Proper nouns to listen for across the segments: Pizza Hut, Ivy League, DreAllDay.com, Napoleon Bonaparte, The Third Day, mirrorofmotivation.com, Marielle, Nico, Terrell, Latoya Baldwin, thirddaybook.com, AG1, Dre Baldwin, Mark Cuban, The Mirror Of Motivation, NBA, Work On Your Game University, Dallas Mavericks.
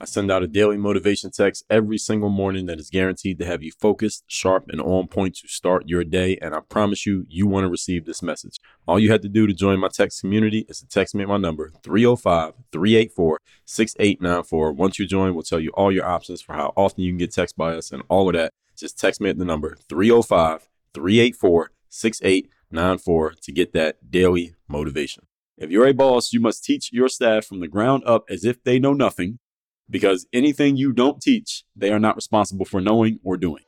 I send out a daily motivation text every single morning that is guaranteed to have you focused, sharp, and on point to start your day. And I promise you, you want to receive this message. All you have to do to join my text community is to text me at my number 305-384-6894. Once you join, we'll tell you all your options for how often you can get text by us and all of that. Just text me at the number 305-384-6894 to get that daily motivation. If you're a boss, you must teach your staff from the ground up as if they know nothing, because anything you don't teach, they are not responsible for knowing or doing.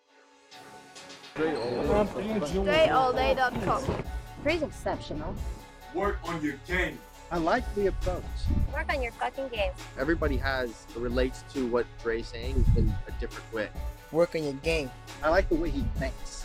DreAllDay.com. Pretty exceptional. Work on your game. I like the approach. Work on your fucking game. Everybody relates to what Dre's saying in a different way. Work on your game. I like the way he thinks.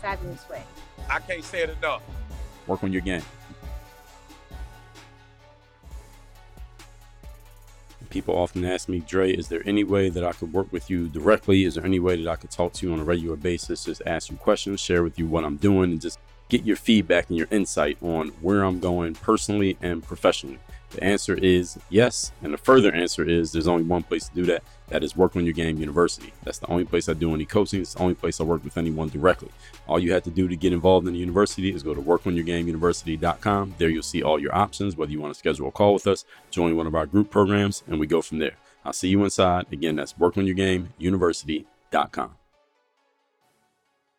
fabulous way. I can't say it enough. Work on your game. People often ask me, Dre, is there any way that I could work with you directly? Is there any way that I could talk to you on a regular basis? Just ask you questions, share with you what I'm doing, and just get your feedback and your insight on where I'm going personally and professionally. The answer is yes. And the further answer is there's only one place to do that. That is Work On Your Game University. That's the only place I do any coaching. It's the only place I work with anyone directly. All you have to do to get involved in the university is go to workonyourgameuniversity.com. There you'll see all your options, whether you want to schedule a call with us, join one of our group programs, and we go from there. I'll see you inside. Again, that's workonyourgameuniversity.com.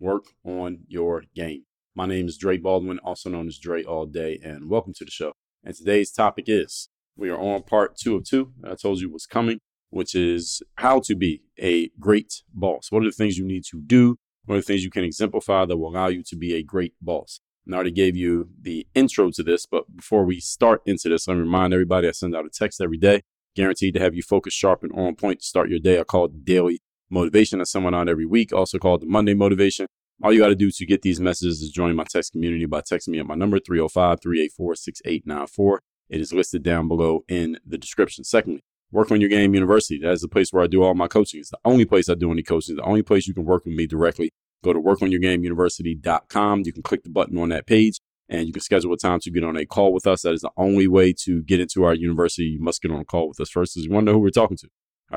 Work on Your Game. My name is Dre Baldwin, also known as Dre All Day, and welcome to the show. And today's topic is, we are on part 2 of 2 that I told you was coming, which is how to be a great boss. What are the things you need to do? What are the things you can exemplify that will allow you to be a great boss? And I already gave you the intro to this, but before we start into this, let me remind everybody I send out a text every day, guaranteed to have you focused, sharp, and on point to start your day. I call it daily motivation. I send one out every week, also called the Monday motivation. All you got to do to get these messages is join my text community by texting me at my number 305-384-6894. It is listed down below in the description. Secondly, Work On Your Game University. That is the place where I do all my coaching. It's the only place I do any coaching. It's the only place you can work with me directly. Go to workonyourgameuniversity.com. You can click the button on that page and you can schedule a time to get on a call with us. That is the only way to get into our university. You must get on a call with us first because you want to know who we're talking to.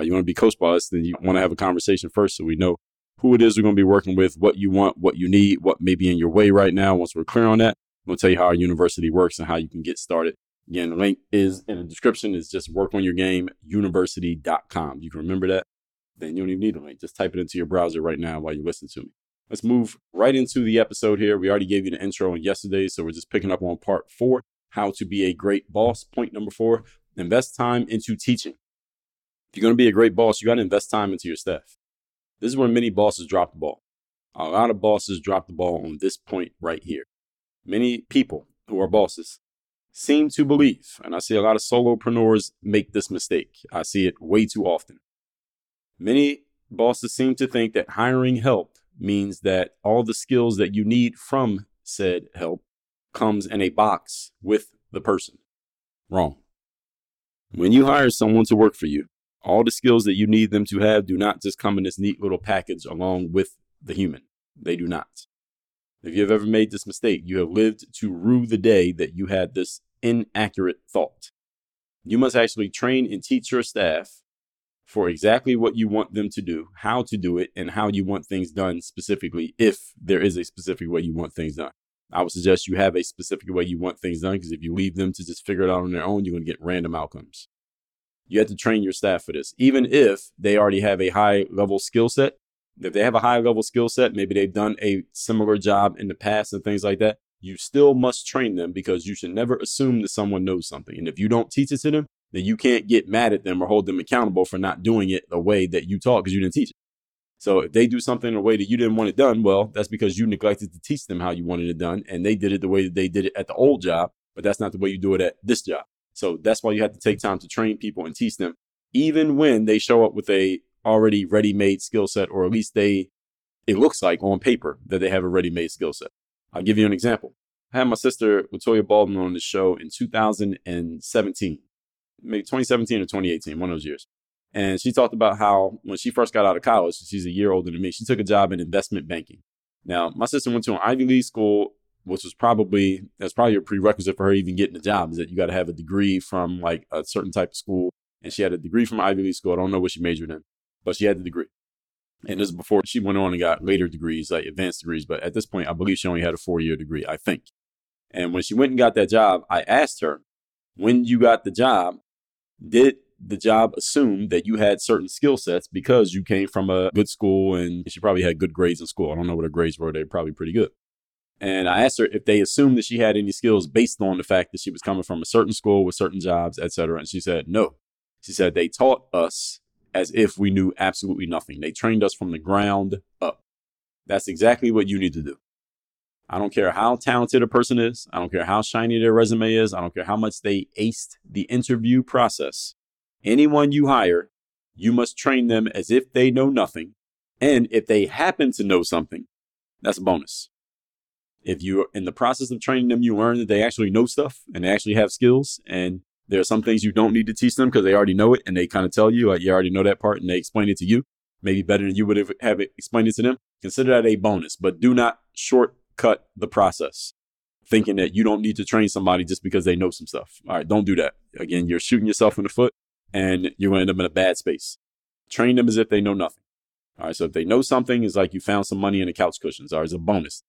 You want to be coached by us, then you want to have a conversation first so we know who it is we're going to be working with, what you want, what you need, what may be in your way right now. Once we're clear on that, we'll tell you how our university works and how you can get started Again, the link is in the description. It's just workonyourgameuniversity.com. You can remember that. Then you don't even need a link. Just type it into your browser right now while you listen to me. Let's move right into the episode here. We already gave you the intro on yesterday, so we're just picking up on part 4, how to be a great boss. Point number 4, invest time into teaching. If you're going to be a great boss, you got to invest time into your staff. This is where many bosses drop the ball. A lot of bosses drop the ball on this point right here. Many people who are bosses seem to believe, and I see a lot of solopreneurs make this mistake. I see it way too often. Many bosses seem to think that hiring help means that all the skills that you need from said help comes in a box with the person. Wrong. When you hire someone to work for you, all the skills that you need them to have do not just come in this neat little package along with the human. They do not. If you have ever made this mistake, you have lived to rue the day that you had this inaccurate thought. You must actually train and teach your staff for exactly what you want them to do, how to do it, and how you want things done specifically, if there is a specific way you want things done. I would suggest you have a specific way you want things done, because if you leave them to just figure it out on their own, you're going to get random outcomes. You have to train your staff for this, even if they already have a high level skill set. If they have a high level skill set, maybe they've done a similar job in the past and things like that. You still must train them, because you should never assume that someone knows something. And if you don't teach it to them, then you can't get mad at them or hold them accountable for not doing it the way that you taught, because you didn't teach it. So if they do something the way that you didn't want it done, well, that's because you neglected to teach them how you wanted it done. And they did it the way that they did it at the old job, but that's not the way you do it at this job. So that's why you have to take time to train people and teach them, even when they show up with a already ready-made skill set, or at least it looks like on paper that they have a ready-made skill set. I'll give you an example. I had my sister Latoya Baldwin on the show in 2017, maybe 2017 or 2018, one of those years. And she talked about how when she first got out of college, she's a year older than me, she took a job in investment banking. Now, my sister went to an Ivy League school, which was probably a prerequisite for her even getting a job, is that you got to have a degree from like a certain type of school. And she had a degree from Ivy League school. I don't know what she majored in, but she had the degree. And this is before she went on and got later degrees, like advanced degrees. But at this point, I believe she only had a 4-year degree, I think. And when she went and got that job, I asked her, when you got the job, did the job assume that you had certain skill sets because you came from a good school and she probably had good grades in school? I don't know what her grades were. They were probably pretty good. And I asked her if they assumed that she had any skills based on the fact that she was coming from a certain school with certain jobs, et cetera. And she said, no. She said, they taught us as if we knew absolutely nothing. They trained us from the ground up. That's exactly what you need to do. I don't care how talented a person is. I don't care how shiny their resume is. I don't care how much they aced the interview process. Anyone you hire, you must train them as if they know nothing. And if they happen to know something, that's a bonus. If you're in the process of training them, you learn that they actually know stuff and they actually have skills, and there are some things you don't need to teach them because they already know it, and they kind of tell you, like, you already know that part, and they explain it to you maybe better than you would have explained it to them. Consider that a bonus, but do not shortcut the process thinking that you don't need to train somebody just because they know some stuff. All right, don't do that. Again, you're shooting yourself in the foot and you're going to end up in a bad space. Train them as if they know nothing. All right, so if they know something, it's like you found some money in the couch cushions. All right, it's a bonus.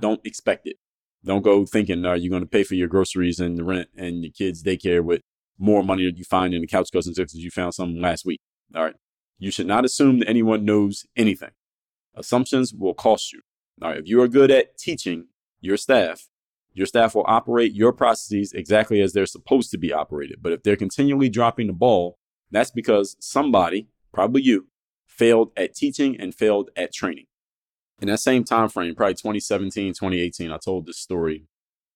Don't expect it. Don't go thinking, are you going to pay for your groceries and the rent and your kids' daycare with more money that you find in the couch cushions because you found something last week? All right. You should not assume that anyone knows anything. Assumptions will cost you. All right. If you are good at teaching your staff will operate your processes exactly as they're supposed to be operated. But if they're continually dropping the ball, that's because somebody, probably you, failed at teaching and failed at training. In that same time frame, probably 2017, 2018, I told this story.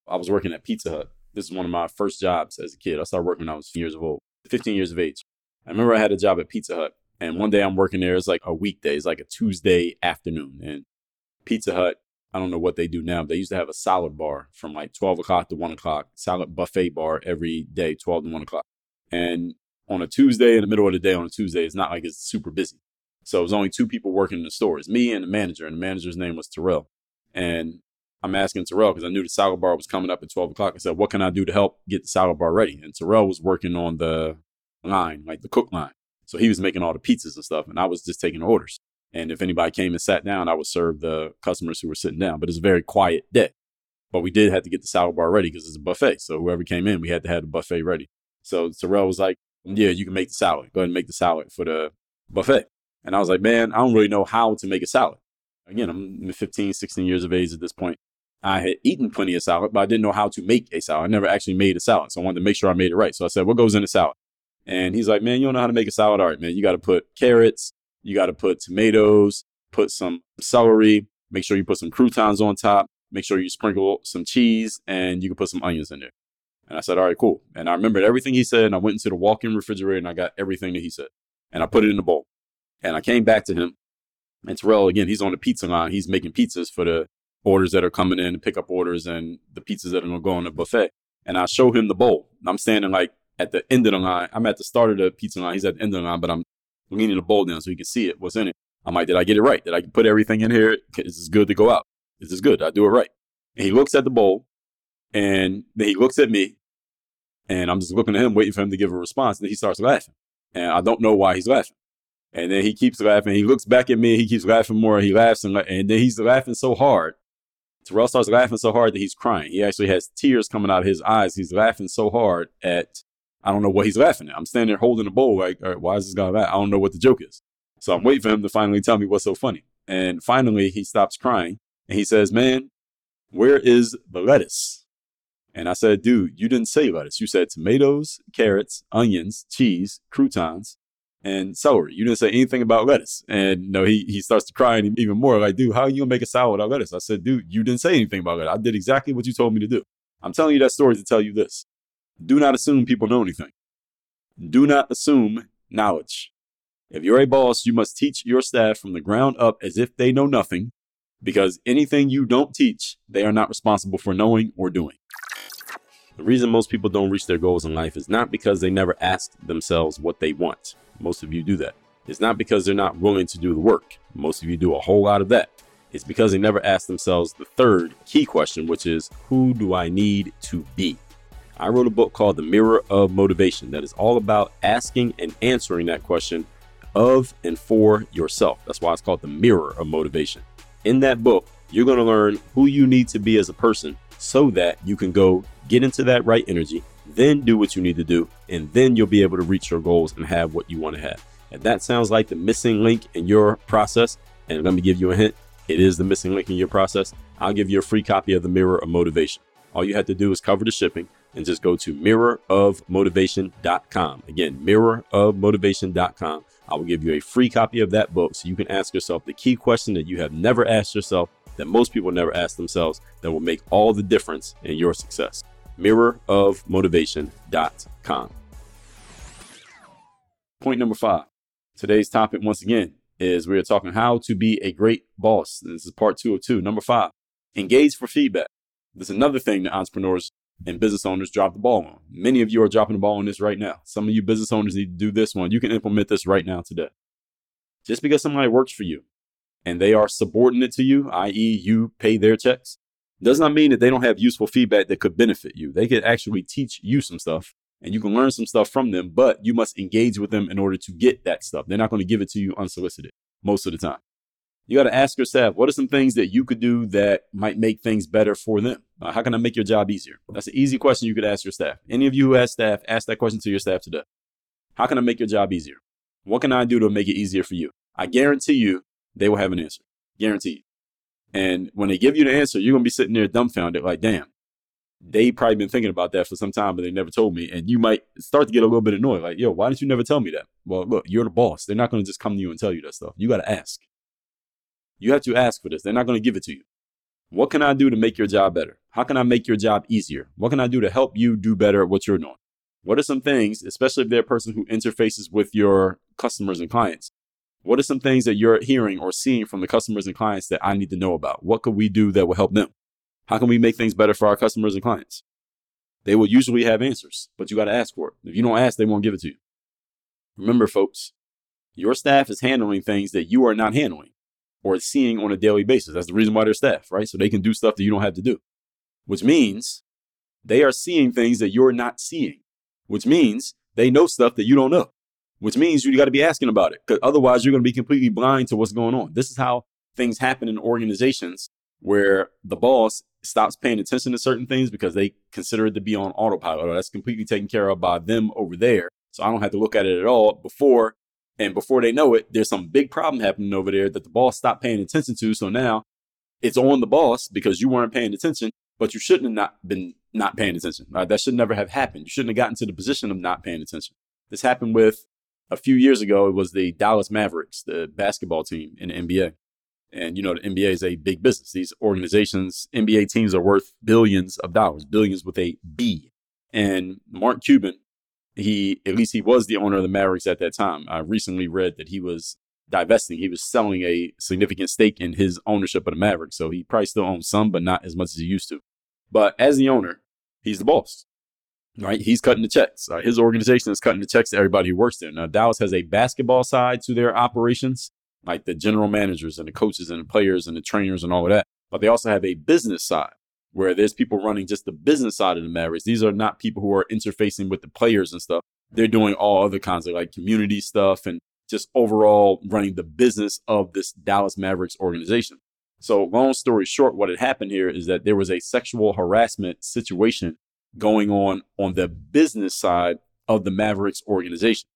I was working at Pizza Hut. This is one of my first jobs as a kid. I started working when I was 15 years of age. I remember I had a job at Pizza Hut. And one day I'm working there. It's like a weekday. It's like a Tuesday afternoon. And Pizza Hut, I don't know what they do now, but they used to have a salad bar from like 12 o'clock to 1 o'clock. Salad buffet bar every day, 12 to 1 o'clock. And on a Tuesday, in the middle of the day on a Tuesday, it's not like it's super busy. So it was only 2 people working in the store. It's me and the manager, and the manager's name was Terrell. And I'm asking Terrell, because I knew the salad bar was coming up at 12 o'clock. I said, what can I do to help get the salad bar ready? And Terrell was working on the line, like the cook line. So he was making all the pizzas and stuff, and I was just taking orders. And if anybody came and sat down, I would serve the customers who were sitting down. But it's a very quiet day. But we did have to get the salad bar ready because it's a buffet. So whoever came in, we had to have the buffet ready. So Terrell was like, yeah, you can make the salad. Go ahead and make the salad for the buffet. And I was like, man, I don't really know how to make a salad. Again, I'm 15, 16 years of age at this point. I had eaten plenty of salad, but I didn't know how to make a salad. I never actually made a salad. So I wanted to make sure I made it right. So I said, what goes in a salad? And he's like, man, you don't know how to make a salad? All right, man, you got to put carrots. You got to put tomatoes, put some celery. Make sure you put some croutons on top. Make sure you sprinkle some cheese, and you can put some onions in there. And I said, all right, cool. And I remembered everything he said, and I went into the walk-in refrigerator, and I got everything that he said. And I put it in the bowl. And I came back to him. And Terrell, again, he's on the pizza line. He's making pizzas for the orders that are coming in, pick up orders, and the pizzas that are going to go on the buffet. And I show him the bowl. I'm standing like at the end of the line. I'm at the start of the pizza line. He's at the end of the line, but I'm leaning the bowl down so he can see it, what's in it. I'm like, did I get it right? Did I put everything in here? Is this good to go out? Is this good? I do it right. And he looks at the bowl, and then he looks at me, and I'm just looking at him, waiting for him to give a response. And then he starts laughing, and I don't know why he's laughing. And then he keeps laughing. He looks back at me. He keeps laughing more. He laughs, and then he's laughing so hard. Terrell starts laughing so hard that he's crying. He actually has tears coming out of his eyes. He's laughing so hard at, I don't know what he's laughing at. I'm standing there holding the bowl like, all right, why is this guy laughing? I don't know what the joke is. So I'm waiting for him to finally tell me what's so funny. And finally, he stops crying. And he says, man, where is the lettuce? And I said, dude, you didn't say lettuce. You said tomatoes, carrots, onions, cheese, croutons, and celery. You didn't say anything about lettuce. And no, he starts to cry even more. Like, dude, how are you going to make a salad without lettuce? I said, dude, you didn't say anything about lettuce. I did exactly what you told me to do. I'm telling you that story to tell you this. Do not assume people know anything. Do not assume knowledge. If you're a boss, you must teach your staff from the ground up as if they know nothing. Because anything you don't teach, they are not responsible for knowing or doing. The reason most people don't reach their goals in life is not because they never ask themselves what they want. Most of you do that. It's not because they're not willing to do the work. Most of you do a whole lot of that. It's because they never ask themselves the third key question, which is, who do I need to be? I wrote a book called The Mirror of Motivation that is all about asking and answering that question of and for yourself. That's why it's called The Mirror of Motivation. In that book, you're going to learn who you need to be as a person so that you can go get into that right energy, then do what you need to do, and then you'll be able to reach your goals and have what you want to have. And that sounds like the missing link in your process. And let me give you a hint. It is the missing link in your process. I'll give you a free copy of The Mirror of Motivation. All you have to do is cover the shipping and just go to mirrorofmotivation.com. Again, mirrorofmotivation.com. I will give you a free copy of that book so you can ask yourself the key question that you have never asked yourself, that most people never ask themselves, that will make all the difference in your success. mirrorofmotivation.com. Point number 5. Today's topic, once again, is we are talking how to be a great boss. This is part 2 of 2. Number 5, engage for feedback. This is another thing that entrepreneurs and business owners drop the ball on. Many of you are dropping the ball on this right now. Some of you business owners need to do this one. You can implement this right now today. Just because somebody works for you and they are subordinate to you, i.e. you pay their checks, does not mean that they don't have useful feedback that could benefit you. They could actually teach you some stuff and you can learn some stuff from them, but you must engage with them in order to get that stuff. They're not going to give it to you unsolicited most of the time. You got to ask yourself, what are some things that you could do that might make things better for them? How can I make your job easier? That's an easy question you could ask your staff. Any of you who has staff, ask that question to your staff today. How can I make your job easier? What can I do to make it easier for you? I guarantee you, they will have an answer. Guaranteed. And when they give you the answer, you're going to be sitting there dumbfounded like, damn, they probably been thinking about that for some time, but they never told me. And you might start to get a little bit annoyed. Like, yo, why didn't you never tell me that? Well, look, you're the boss. They're not going to just come to you and tell you that stuff. You got to ask. You have to ask for this. They're not going to give it to you. What can I do to make your job better? How can I make your job easier? What can I do to help you do better at what you're doing? What are some things, especially if they're a person who interfaces with your customers and clients? What are some things that you're hearing or seeing from the customers and clients that I need to know about? What could we do that will help them? How can we make things better for our customers and clients? They will usually have answers, but you got to ask for it. If you don't ask, they won't give it to you. Remember, folks, your staff is handling things that you are not handling or seeing on a daily basis. That's the reason why they're staff, right? So they can do stuff that you don't have to do, which means they are seeing things that you're not seeing, which means they know stuff that you don't know, which means you got to be asking about it, because otherwise you're going to be completely blind to what's going on. This is how things happen in organizations where the boss stops paying attention to certain things because they consider it to be on autopilot. Or that's completely taken care of by them over there. So I don't have to look at it at all before they know it, there's some big problem happening over there that the boss stopped paying attention to. So now it's on the boss because you weren't paying attention, but you shouldn't have not been paying attention. Right? That should never have happened. You shouldn't have gotten to the position of not paying attention. This happened with a few years ago. It was the Dallas Mavericks, the basketball team in the NBA. And, you know, the NBA is a big business. These organizations, NBA teams are worth billions of dollars, billions with a B. And Mark Cuban, he was the owner of the Mavericks at that time. I recently read that he was divesting. He was selling a significant stake in his ownership of the Mavericks. So he probably still owns some, but not as much as he used to. But as the owner, he's the boss, right? He's cutting the checks. His organization is cutting the checks to everybody who works there. Now, Dallas has a basketball side to their operations, like the general managers and the coaches and the players and the trainers and all of that. But they also have a business side where there's people running just the business side of the Mavericks. These are not people who are interfacing with the players and stuff. They're doing all other kinds of like community stuff and just overall running the business of this Dallas Mavericks organization. So long story short, what had happened here is that there was a sexual harassment situation going on the business side of the Mavericks organization.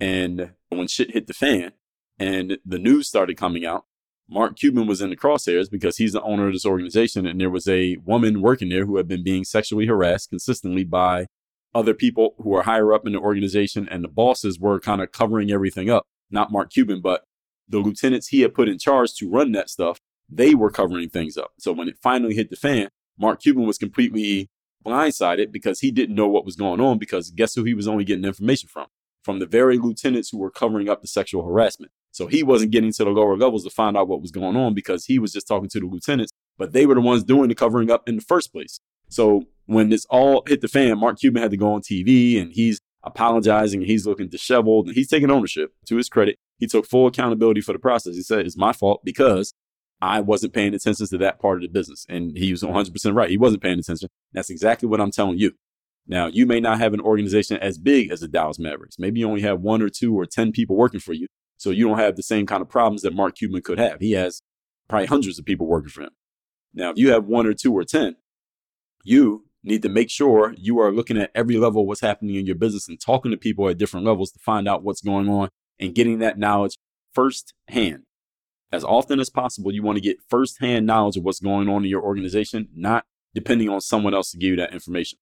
And when shit hit the fan, and the news started coming out, Mark Cuban was in the crosshairs because he's the owner of this organization. And there was a woman working there who had been being sexually harassed consistently by other people who are higher up in the organization. And the bosses were kind of covering everything up. Not Mark Cuban, but the lieutenants he had put in charge to run that stuff. They were covering things up. So when it finally hit the fan, Mark Cuban was completely blindsided because he didn't know what was going on, because guess who he was only getting information from the very lieutenants who were covering up the sexual harassment. So he wasn't getting to the lower levels to find out what was going on because he was just talking to the lieutenants, but they were the ones doing the covering up in the first place. So when this all hit the fan, Mark Cuban had to go on TV and he's apologizing and he's looking disheveled and he's taking ownership. To his credit, he took full accountability for the process. He said, it's my fault because I wasn't paying attention to that part of the business. And he was 100% right. He wasn't paying attention. That's exactly what I'm telling you. Now, you may not have an organization as big as the Dallas Mavericks. Maybe you only have 1 or 2 or 10 people working for you. So you don't have the same kind of problems that Mark Cuban could have. He has probably hundreds of people working for him. Now, if you have 1 or 2 or 10, you need to make sure you are looking at every level of what's happening in your business and talking to people at different levels to find out what's going on and getting that knowledge firsthand. As often as possible, you want to get firsthand knowledge of what's going on in your organization, not depending on someone else to give you that information.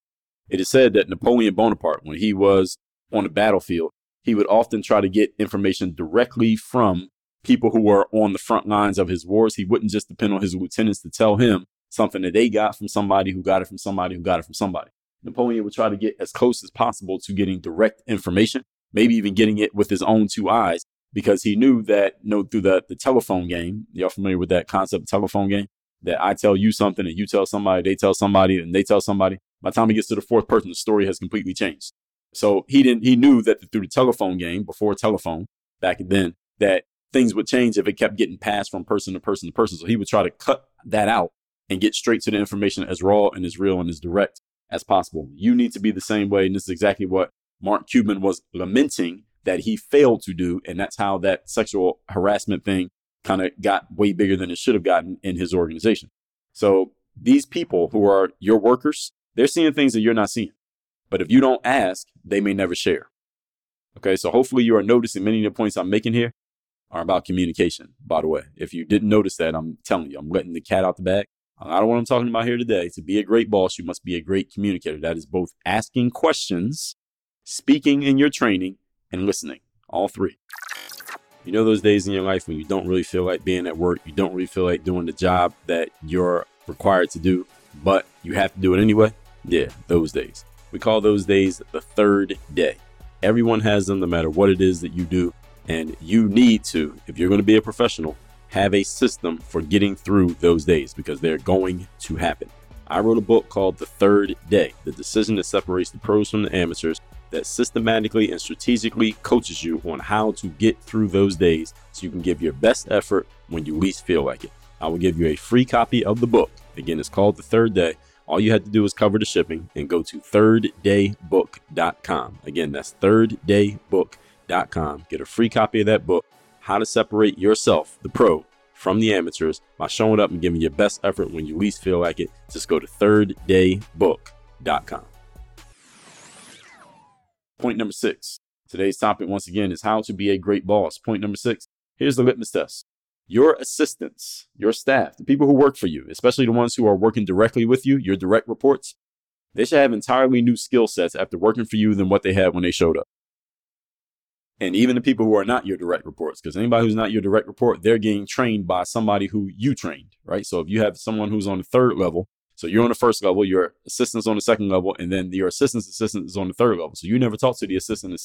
It is said that Napoleon Bonaparte, when he was on the battlefield, he would often try to get information directly from people who were on the front lines of his wars. He wouldn't just depend on his lieutenants to tell him something that they got from somebody who got it from somebody who got it from somebody. Napoleon would try to get as close as possible to getting direct information, maybe even getting it with his own two eyes, because he knew that, you know, through the telephone game, y'all familiar with that concept of telephone game, that I tell you something and you tell somebody, they tell somebody, and they tell somebody. By the time he gets to the fourth person, the story has completely changed. So he knew that through the telephone game, before telephone, back then, that things would change if it kept getting passed from person to person to person. So he would try to cut that out and get straight to the information as raw and as real and as direct as possible. You need to be the same way. And this is exactly what Mark Cuban was lamenting that he failed to do. And that's how that sexual harassment thing kind of got way bigger than it should have gotten in his organization. So these people who are your workers, they're seeing things that you're not seeing. But if you don't ask, they may never share. Okay, so hopefully you are noticing many of the points I'm making here are about communication, by the way. If you didn't notice that, I'm telling you, I'm letting the cat out the bag. I don't know what I'm talking about here today. To be a great boss, you must be a great communicator. That is both asking questions, speaking in your training, and listening. All three. You know those days in your life when you don't really feel like being at work, you don't really feel like doing the job that you're required to do, but you have to do it anyway? Yeah, those days. We call those days the third day. Everyone has them no matter what it is that you do. And you need to, if you're going to be a professional, have a system for getting through those days because they're going to happen. I wrote a book called The Third Day, the decision that separates the pros from the amateurs, that systematically and strategically coaches you on how to get through those days so you can give your best effort when you least feel like it. I will give you a free copy of the book. Again, it's called The Third Day. All you have to do is cover the shipping and go to thirddaybook.com. Again, that's thirddaybook.com. Get a free copy of that book, How to Separate Yourself, the Pro, from the amateurs by showing up and giving your best effort when you least feel like it. Just go to thirddaybook.com. Point number 6. Today's topic, once again, is how to be a great boss. Point number 6. Here's the litmus test. Your assistants, your staff, the people who work for you, especially the ones who are working directly with you, your direct reports, they should have entirely new skill sets after working for you than what they had when they showed up. And even the people who are not your direct reports, because anybody who's not your direct report, they're getting trained by somebody who you trained, right? So if you have someone who's on the third level, so you're on the first level, your assistant's on the second level, and then your assistant's assistant is on the third level. So you never talk to the assistant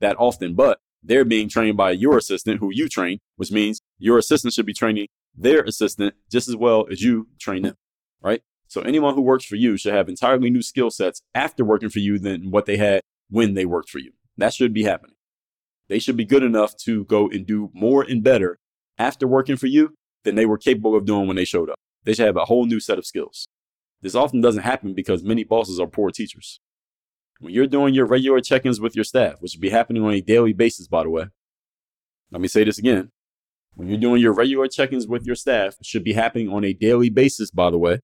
that often, but they're being trained by your assistant who you train, which means your assistant should be training their assistant just as well as you train them, right? So anyone who works for you should have entirely new skill sets after working for you than what they had when they worked for you. That should be happening. They should be good enough to go and do more and better after working for you than they were capable of doing when they showed up. They should have a whole new set of skills. This often doesn't happen because many bosses are poor teachers. When you're doing your regular check-ins with your staff, which should be happening on a daily basis, by the way. Let me say this again. When you're doing your regular check-ins with your staff, it should be happening on a daily basis, by the way.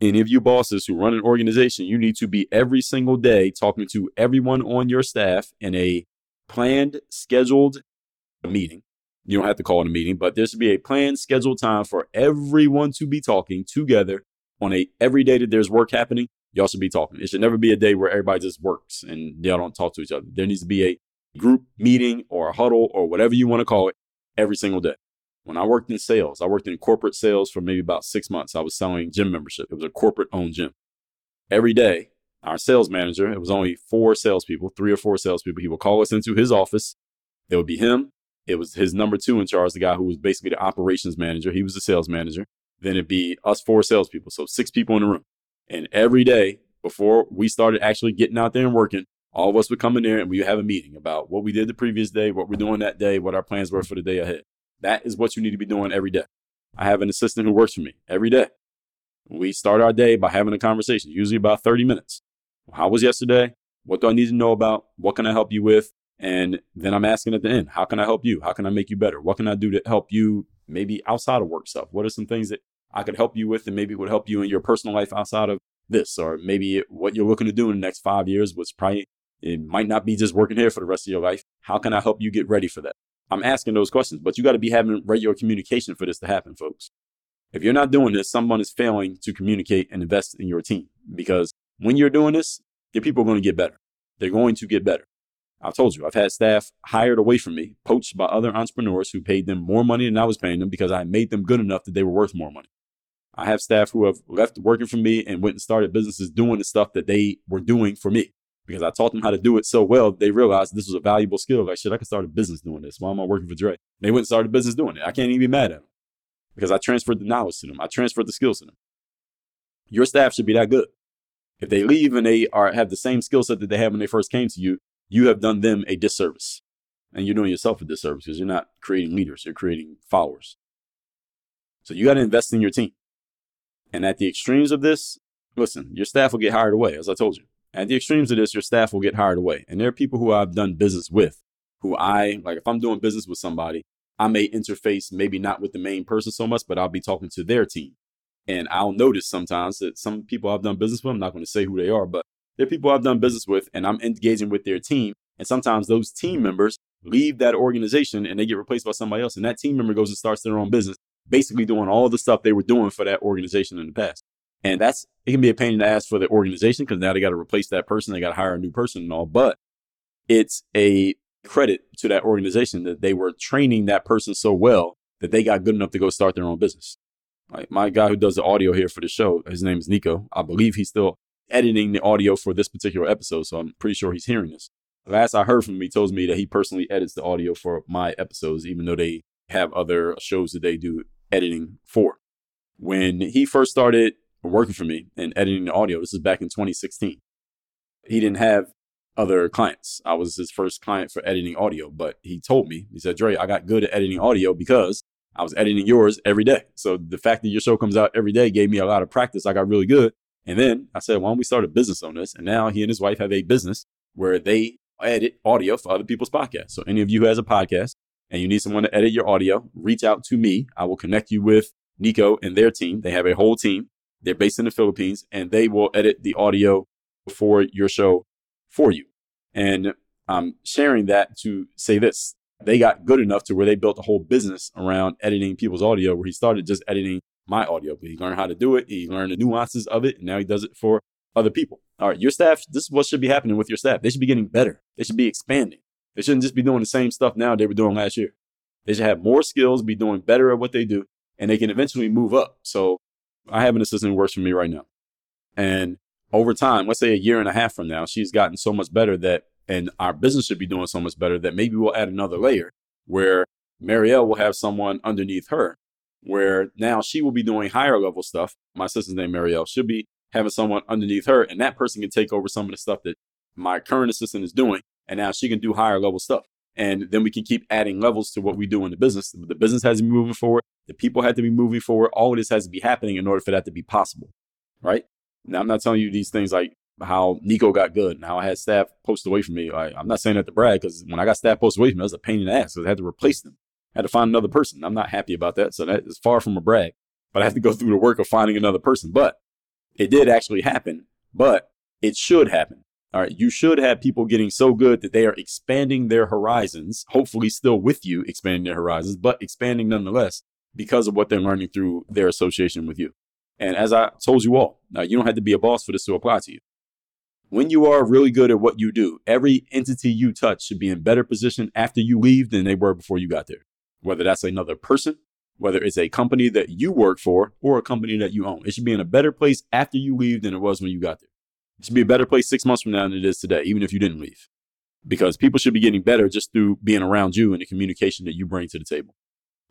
Any of you bosses who run an organization, you need to be every single day talking to everyone on your staff in a planned, scheduled meeting. You don't have to call it a meeting, but there should be a planned, scheduled time for everyone to be talking together on every day that there's work happening. Y'all should be talking. It should never be a day where everybody just works and y'all don't talk to each other. There needs to be a group meeting or a huddle or whatever you want to call it every single day. When I worked in sales, I worked in corporate sales for maybe about 6 months. I was selling gym membership. It was a corporate owned gym. Every day, our sales manager, it was only 3 or 4 salespeople. He would call us into his office. It would be him. It was his number 2 in charge, the guy who was basically the operations manager. He was the sales manager. Then it'd be us 4 salespeople. So 6 people in the room. And every day before we started actually getting out there and working, all of us would come in there and we would have a meeting about what we did the previous day, what we're doing that day, what our plans were for the day ahead. That is what you need to be doing every day. I have an assistant who works for me every day. We start our day by having a conversation, usually about 30 minutes. How was yesterday? What do I need to know about? What can I help you with? And then I'm asking at the end, how can I help you? How can I make you better? What can I do to help you maybe outside of work stuff? What are some things that I could help you with and maybe it would help you in your personal life outside of this, or maybe what you're looking to do in the next 5 years, which probably it might not be just working here for the rest of your life. How can I help you get ready for that? I'm asking those questions, but you got to be having regular communication for this to happen, folks. If you're not doing this, someone is failing to communicate and invest in your team, because when you're doing this, your people are going to get better. They're going to get better. I've told you, I've had staff hired away from me, poached by other entrepreneurs who paid them more money than I was paying them because I made them good enough that they were worth more money. I have staff who have left working for me and went and started businesses doing the stuff that they were doing for me because I taught them how to do it so well. They realized this was a valuable skill. Like, shit, I could start a business doing this. Why am I working for Dre? And they went and started a business doing it. I can't even be mad at them because I transferred the knowledge to them. I transferred the skills to them. Your staff should be that good. If they leave and they have the same skill set that they had when they first came to you, you have done them a disservice, and you're doing yourself a disservice because you're not creating leaders. You're creating followers. So you got to invest in your team. And at the extremes of this, listen, your staff will get hired away, as I told you. At the extremes of this, your staff will get hired away. And there are people who I've done business with, who if I'm doing business with somebody, I may interface, maybe not with the main person so much, but I'll be talking to their team. And I'll notice sometimes that some people I've done business with, I'm not going to say who they are, but they're people I've done business with and I'm engaging with their team. And sometimes those team members leave that organization and they get replaced by somebody else. And that team member goes and starts their own business, basically doing all the stuff they were doing for that organization in the past. And it can be a pain in the ass for the organization because now they got to replace that person. They got to hire a new person and all, but it's a credit to that organization that they were training that person so well that they got good enough to go start their own business. Like my guy who does the audio here for the show, his name is Nico. I believe he's still editing the audio for this particular episode. So I'm pretty sure he's hearing this. Last I heard from him, he tells me that he personally edits the audio for my episodes, even though they have other shows that they do editing for. When he first started working for me and editing the audio, this is back in 2016. He didn't have other clients. I was his first client for editing audio, but he told me, he said, Dre, I got good at editing audio because I was editing yours every day. So the fact that your show comes out every day gave me a lot of practice. I got really good. And then I said, why don't we start a business on this? And now he and his wife have a business where they edit audio for other people's podcasts. So any of you who has a podcast, and you need someone to edit your audio, reach out to me. I will connect you with Nico and their team. They have a whole team. They're based in the Philippines, and they will edit the audio for your show for you. And I'm sharing that to say this. They got good enough to where they built a whole business around editing people's audio, where he started just editing my audio. But he learned how to do it. He learned the nuances of it. And now he does it for other people. All right. Your staff, this is what should be happening with your staff. They should be getting better. They should be expanding. They shouldn't just be doing the same stuff now they were doing last year. They should have more skills, be doing better at what they do, and they can eventually move up. So I have an assistant who works for me right now. And over time, let's say a year and a half from now, she's gotten so much better that, and our business should be doing so much better that maybe we'll add another layer where Marielle will have someone underneath her, where now she will be doing higher level stuff. My sister's name, Marielle, she'll be having someone underneath her, and that person can take over some of the stuff that my current assistant is doing. And now she can do higher level stuff. And then we can keep adding levels to what we do in the business. The business has to be moving forward. The people have to be moving forward. All of this has to be happening in order for that to be possible, right? Now, I'm not telling you these things like how Nico got good and how I had staff post away from me. I'm not saying that to brag, because when I got staff post away from me, that was a pain in the ass because I had to replace them. I had to find another person. I'm not happy about that. So that is far from a brag, but I had to go through the work of finding another person. But it did actually happen, but it should happen. All right. You should have people getting so good that they are expanding their horizons, hopefully still with you expanding their horizons, but expanding nonetheless because of what they're learning through their association with you. And as I told you all, now you don't have to be a boss for this to apply to you. When you are really good at what you do, every entity you touch should be in better position after you leave than they were before you got there. Whether that's another person, whether it's a company that you work for or a company that you own, it should be in a better place after you leave than it was when you got there. It should be a better place 6 months from now than it is today, even if you didn't leave, because people should be getting better just through being around you and the communication that you bring to the table.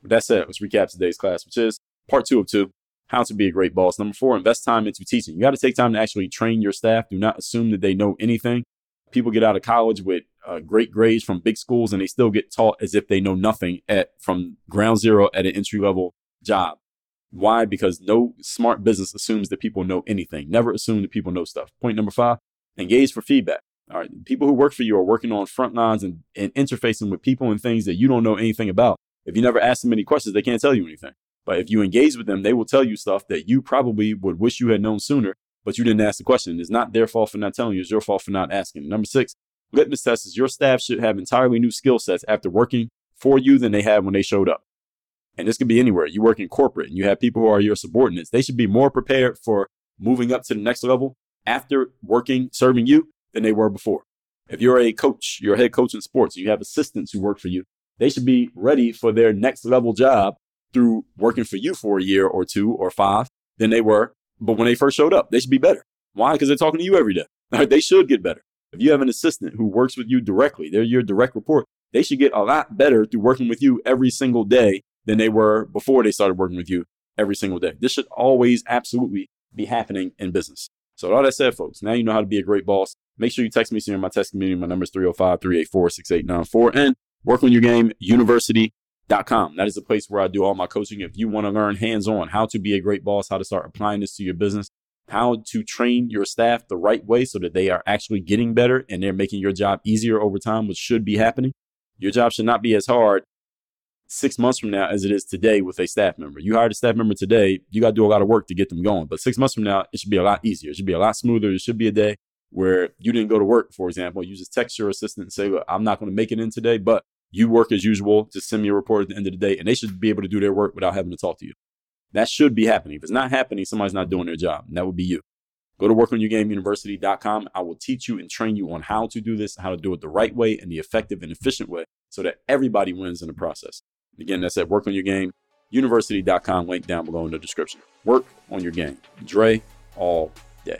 With that said, let's recap today's class, which is part 2 of 2, how to be a great boss. Number 4, invest time into teaching. You got to take time to actually train your staff. Do not assume that they know anything. People get out of college with great grades from big schools, and they still get taught as if they know nothing from ground zero at an entry level job. Why? Because no smart business assumes that people know anything. Never assume that people know stuff. Point number 5, engage for feedback. All right. People who work for you are working on front lines and interfacing with people and things that you don't know anything about. If you never ask them any questions, they can't tell you anything. But if you engage with them, they will tell you stuff that you probably would wish you had known sooner, but you didn't ask the question. It's not their fault for not telling you. It's your fault for not asking. Number 6, litmus test is your staff should have entirely new skill sets after working for you than they had when they showed up. And this could be anywhere. You work in corporate and you have people who are your subordinates. They should be more prepared for moving up to the next level after working, serving you than they were before. If you're a coach, you're a head coach in sports, you have assistants who work for you. They should be ready for their next level job through working for you for a year or 2 or 5 than they were. But when they first showed up, they should be better. Why? Because they're talking to you every day. They should get better. If you have an assistant who works with you directly, they're your direct report. They should get a lot better through working with you every single day than they were before they started working with you every single day. This should always absolutely be happening in business. So with all that said, folks, now you know how to be a great boss. Make sure you text me so you're in my text community. My number is 305-384-6894 and workonyourgameuniversity.com. That is the place where I do all my coaching. If you want to learn hands-on how to be a great boss, how to start applying this to your business, how to train your staff the right way so that they are actually getting better and they're making your job easier over time, which should be happening. Your job should not be as hard 6 months from now as it is today with a staff member. You hired a staff member today, you got to do a lot of work to get them going. But 6 months from now, it should be a lot easier. It should be a lot smoother. It should be a day where you didn't go to work, for example. You just text your assistant and say, look, I'm not going to make it in today, but you work as usual. Just send me a report at the end of the day. And they should be able to do their work without having to talk to you. That should be happening. If it's not happening, somebody's not doing their job. And that would be you. Go to workonyourgameuniversity.com. I will teach you and train you on how to do this, how to do it the right way and the effective and efficient way so that everybody wins in the process. Again, that's at workonyourgameuniversity.com, link down below in the description. Work on your game. Dre all day.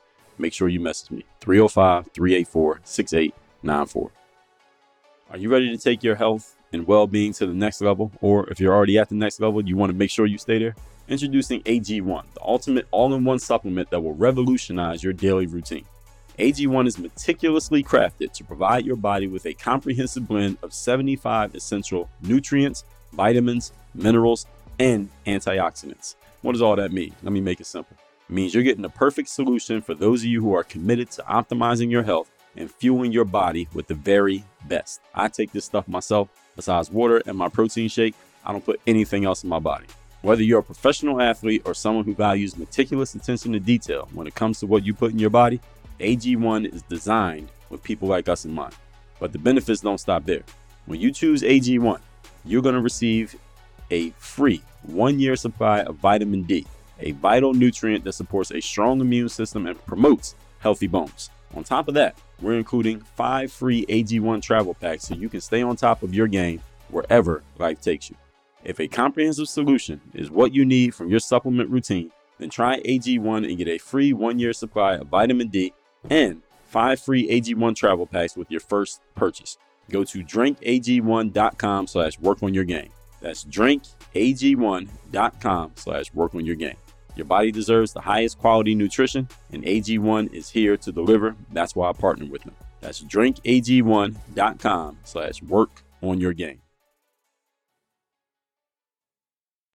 Make sure you message me, 305-384-6894. Are you ready to take your health and well-being to the next level, or if you're already at the next level, you want to make sure you stay there. Introducing AG1, the ultimate all-in-one supplement that will revolutionize your daily routine. AG1 is meticulously crafted to provide your body with a comprehensive blend of 75 essential nutrients, vitamins, minerals, and antioxidants. What does all that mean? Let me make it simple. It means you're getting the perfect solution for those of you who are committed to optimizing your health and fueling your body with the very best. I take this stuff myself. Besides water and my protein shake, I don't put anything else in my body. Whether you're a professional athlete or someone who values meticulous attention to detail when it comes to what you put in your body, AG1 is designed with people like us in mind. But the benefits don't stop there. When you choose AG1, you're going to receive a free 1-year supply of vitamin D, a vital nutrient that supports a strong immune system and promotes healthy bones. On top of that, we're including 5 free AG1 travel packs so you can stay on top of your game wherever life takes you. If a comprehensive solution is what you need from your supplement routine, then try AG1 and get a free 1-year supply of vitamin D and 5 free AG1 travel packs with your first purchase. Go to drinkag1.com/workonyourgame. That's drinkag1.com/workonyourgame. Your body deserves the highest quality nutrition, and AG1 is here to deliver. That's why I partner with them. That's drinkag1.com/workonyourgame.